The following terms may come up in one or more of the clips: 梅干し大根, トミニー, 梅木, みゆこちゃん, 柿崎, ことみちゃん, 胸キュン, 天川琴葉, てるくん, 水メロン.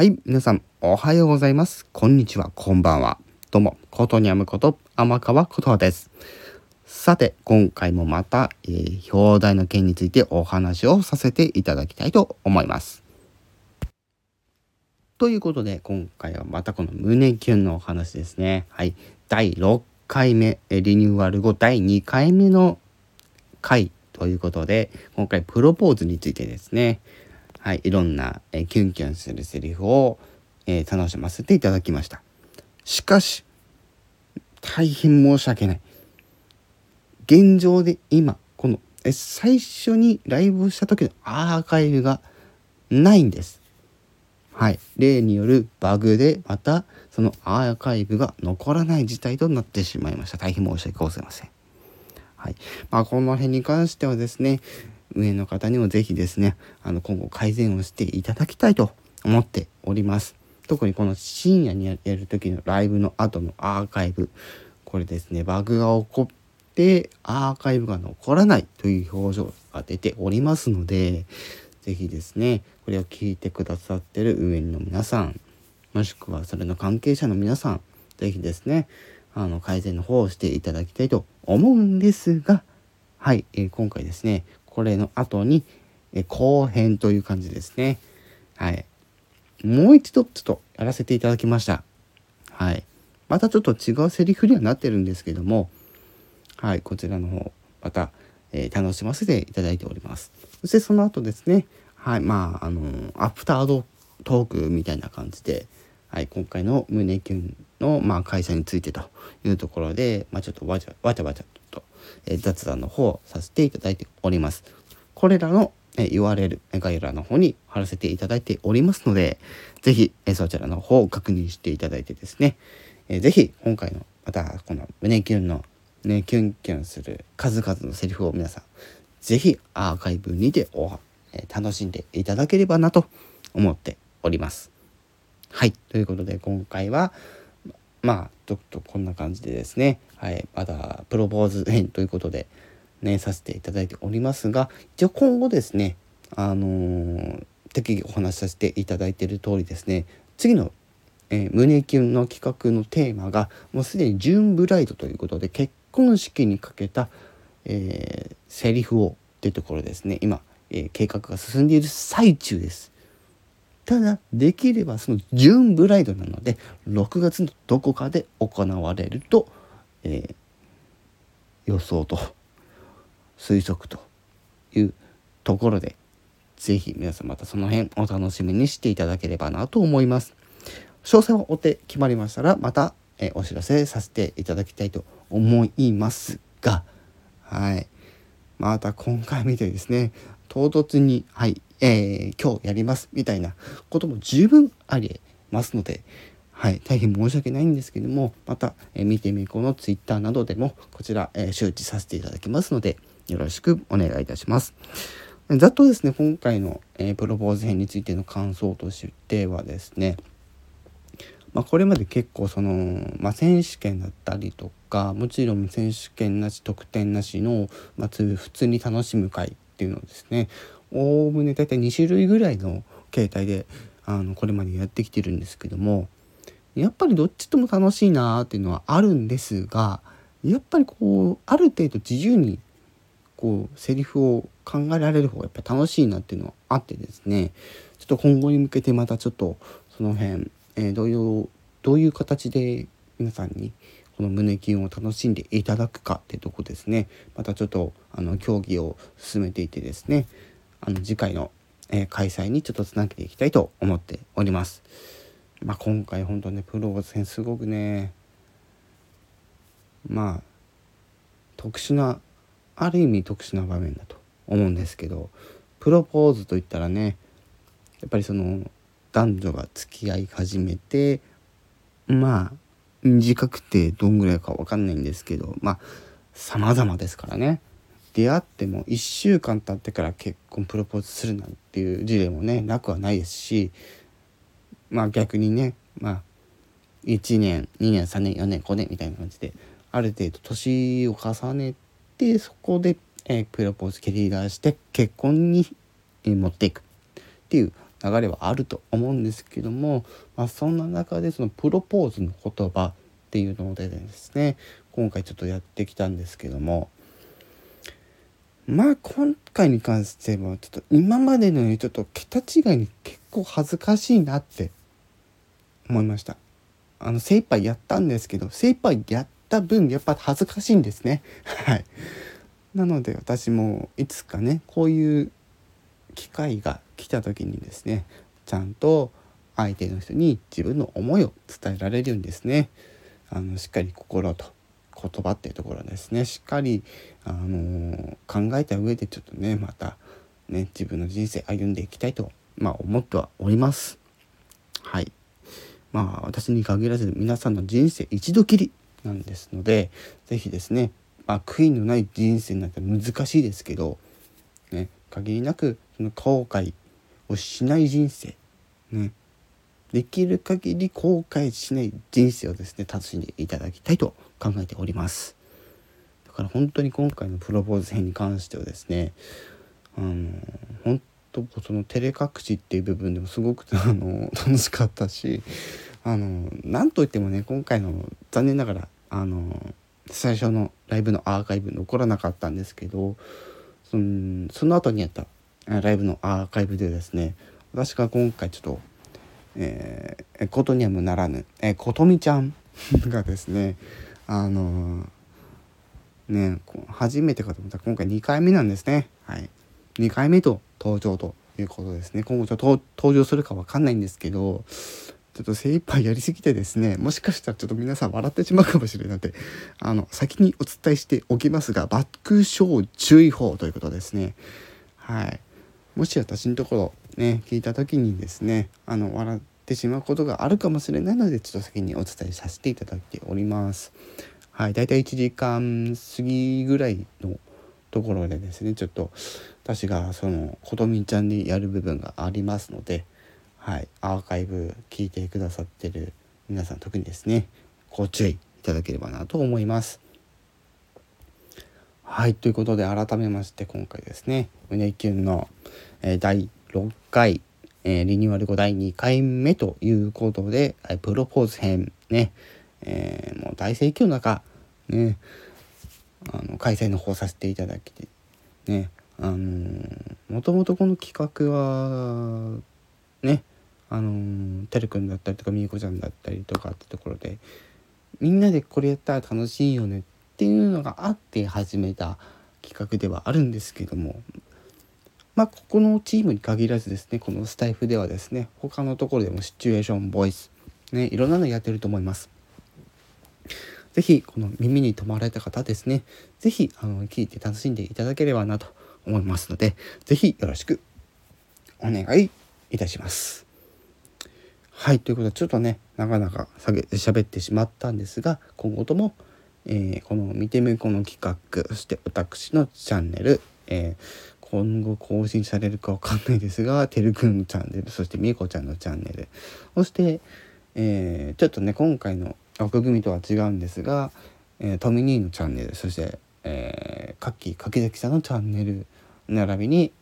はい、皆さんおはようございます、こんにちは、こんばんは。どうも、ことにゃむこと天川琴葉です。さて、今回もまた、表題の件についてお話をさせていただきたいと思います。ということで、今回はまたこの胸キュンのお話ですね。はい、第6回目リニューアル後第2回目の回ということで、今回プロポーズについてですね。はい、いろんな、キュンキュンするセリフを、楽しませていただきました。しかし大変申し訳ない、現状で今この最初にライブをした時のアーカイブがないんです。はい、例によるバグでまたそのアーカイブが残らない事態となってしまいました。大変申し訳ございません。はい、この辺に関してはですね、上の方にもぜひですね、今後改善をしていただきたいと思っております。特にこの深夜にやる時のライブの後のアーカイブ、これですね、バグが起こってアーカイブが残らないという表情が出ておりますので、ぜひですね、これを聞いてくださってる運営の皆さん、もしくはそれの関係者の皆さん、ぜひですね、改善の方をしていただきたいと思うんですが、はい、今回ですね、これの後に後編という感じですね。はい、もう一度ちょっとやらせていただきました。はい、またちょっと違うセリフにはなってるんですけども、はい、こちらの方また、楽しませていただいております。そしてその後ですね、はい、アフタートークみたいな感じで、はい、今回の胸キュンの会社についてというところで、ちょっとわちゃわちゃと雑談の方をさせていただいております。これらの URL 概要欄の方に貼らせていただいておりますので、ぜひそちらの方を確認していただいてですね、ぜひ今回のまたこの胸キュンの、ね、キュンキュンする数々のセリフを皆さんぜひアーカイブにて楽しんでいただければなと思っております。はい、ということで今回はちょっとこんな感じでですね、はい、まだプロポーズ編ということでね、させていただいておりますが、一応今後ですね、適宜お話しさせていただいている通りですね、次の、胸キュンの企画のテーマがもうすでにジューンブライドということで、結婚式にかけた、セリフをというところですね、今、計画が進んでいる最中です。ただできればそのジューンブライドなので6月のどこかで行われると、予想と推測というところで、ぜひ皆さんまたその辺お楽しみにしていただければなと思います。詳細は追って決まりましたらまた、お知らせさせていただきたいと思いますが、はい、また今回みたいですね、唐突にはい今日やりますみたいなことも十分ありますので、はい、大変申し訳ないんですけども、また、見てみこのツイッターなどでもこちら、周知させていただきますのでよろしくお願いいたします。ざっとですね、今回の、プロポーズ編についての感想としてはですね、これまで結構その、選手権だったりとか、もちろん選手権なし得点なしの、普通に楽しむ会っていうのをですね、おおむね大体2種類ぐらいの形態でこれまでやってきてるんですけども、やっぱりどっちとも楽しいなーっていうのはあるんですが、やっぱりこうある程度自由にこうセリフを考えられる方がやっぱり楽しいなっていうのはあってですね、ちょっと今後に向けてまたちょっとその辺、どういう形で皆さんにこの胸キュンを楽しんでいただくかっていうとこですね、またちょっと協議を進めていてですね、次回の、開催にちょっとつなげていきたいと思っております。今回本当ね、プロポーズ編すごくね、ある意味特殊な場面だと思うんですけど、プロポーズといったらね、やっぱりその男女が付き合い始めて、短くてどんぐらいか分かんないんですけど、様々ですからね。出会っても1週間経ってから結婚プロポーズするなんていう事例もね、なくはないですし、逆にね、1年2年3年4年5年みたいな感じである程度年を重ねて、そこで、プロポーズ蹴り出して結婚に、持っていくっていう流れはあると思うんですけども、そんな中でそのプロポーズの言葉っていうのでですね、今回ちょっとやってきたんですけども、今回に関してもちょっと今までのよりちょっと桁違いに結構恥ずかしいなって思いました。精一杯やったんですけど、精一杯やった分やっぱ恥ずかしいんですね。はい。なので私もいつかね、こういう機会が来た時にですね、ちゃんと相手の人に自分の思いを伝えられるようにですね、しっかり心と言葉っていうところですね、しっかり、考えた上でちょっとね、またね、自分の人生歩んでいきたいと、思ってはおります。はい。私に限らず皆さんの人生一度きりなんですので、ぜひですね、悔いのない人生なんて難しいですけど、ね、限りなくその後悔をしない人生、ね、できる限り後悔しない人生をですね、楽しんでいただきたいと考えております。だから本当に今回のプロポーズ編に関してはですね、本当その照れ隠しっていう部分でもすごく楽しかったし、なんといってもね、今回の残念ながら最初のライブのアーカイブ残らなかったんですけど、その後にやったライブのアーカイブでですね、私が今回ちょっと、ことにはもならぬ、ことみちゃんがですね、初めてかと思ったら今回2回目なんですね。はい、2回目と登場ということですね。今後ちょっと登場するか分かんないんですけど、ちょっと精一杯やりすぎてですね、もしかしたらちょっと皆さん笑ってしまうかもしれないので、先にお伝えしておきますが、爆笑注意報ということですね。はい、もし私のところね、聞いた時にですね、笑ってしまうことがあるかもしれないので、ちょっと先にお伝えさせていただいております。はい、だいたい1時間過ぎぐらいのところでですね、ちょっと私がそのことみちゃんでやる部分がありますので、はい、アーカイブ聞いてくださってる皆さん、特にですね、ご注意いただければなと思います。はい、ということで改めまして今回ですね、胸キュンの、第6回、リニューアル後第2回目ということで、プロポーズ編ね、もう大盛況の中、ね、開催の方させていただきて、ね、もともとこの企画はね、てるくんだったりとかみゆこちゃんだったりとかってところで、みんなでこれやったら楽しいよねっていうのがあって始めた企画ではあるんですけども、ここのチームに限らずですね、このスタイフではですね、他のところでもシチュエーションボイスね、いろんなのやってると思います。ぜひこの耳に留まられた方ですね、ぜひ聞いて楽しんでいただければなと思いますので、ぜひよろしくお願いいたします。はい、ということでちょっとね、長々喋ってしまったんですが、今後とも、この見てみこの企画、そして私のチャンネル、今後更新されるかわかんないですが、てるくんのチャンネル、そしてみゆこちゃんのチャンネル、そして、ちょっとね、今回の枠組みとは違うんですが、トミニーのチャンネル、そして、柿崎さんのチャンネル並びに、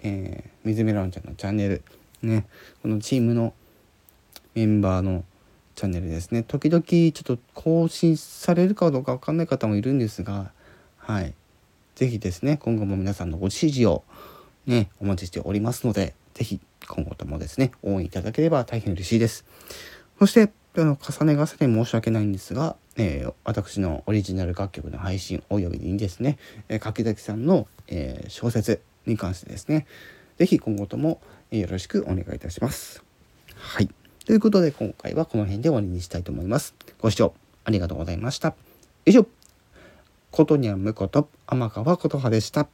水メロンちゃんのチャンネルね、このチームのメンバーのチャンネルですね、時々ちょっと更新されるかどうか分かんない方もいるんですが、はい、ぜひですね、今後も皆さんのご支持をね、お待ちしておりますので、ぜひ今後ともですね、応援いただければ大変嬉しいです。そして重ね重ね申し訳ないんですが、私のオリジナル楽曲の配信およびにですね、柿崎さんの、小説に関してですね、ぜひ今後ともよろしくお願いいたします。はい。ということで今回はこの辺で終わりにしたいと思います。ご視聴ありがとうございました。以上、ことにゃむこと天川琴葉でした。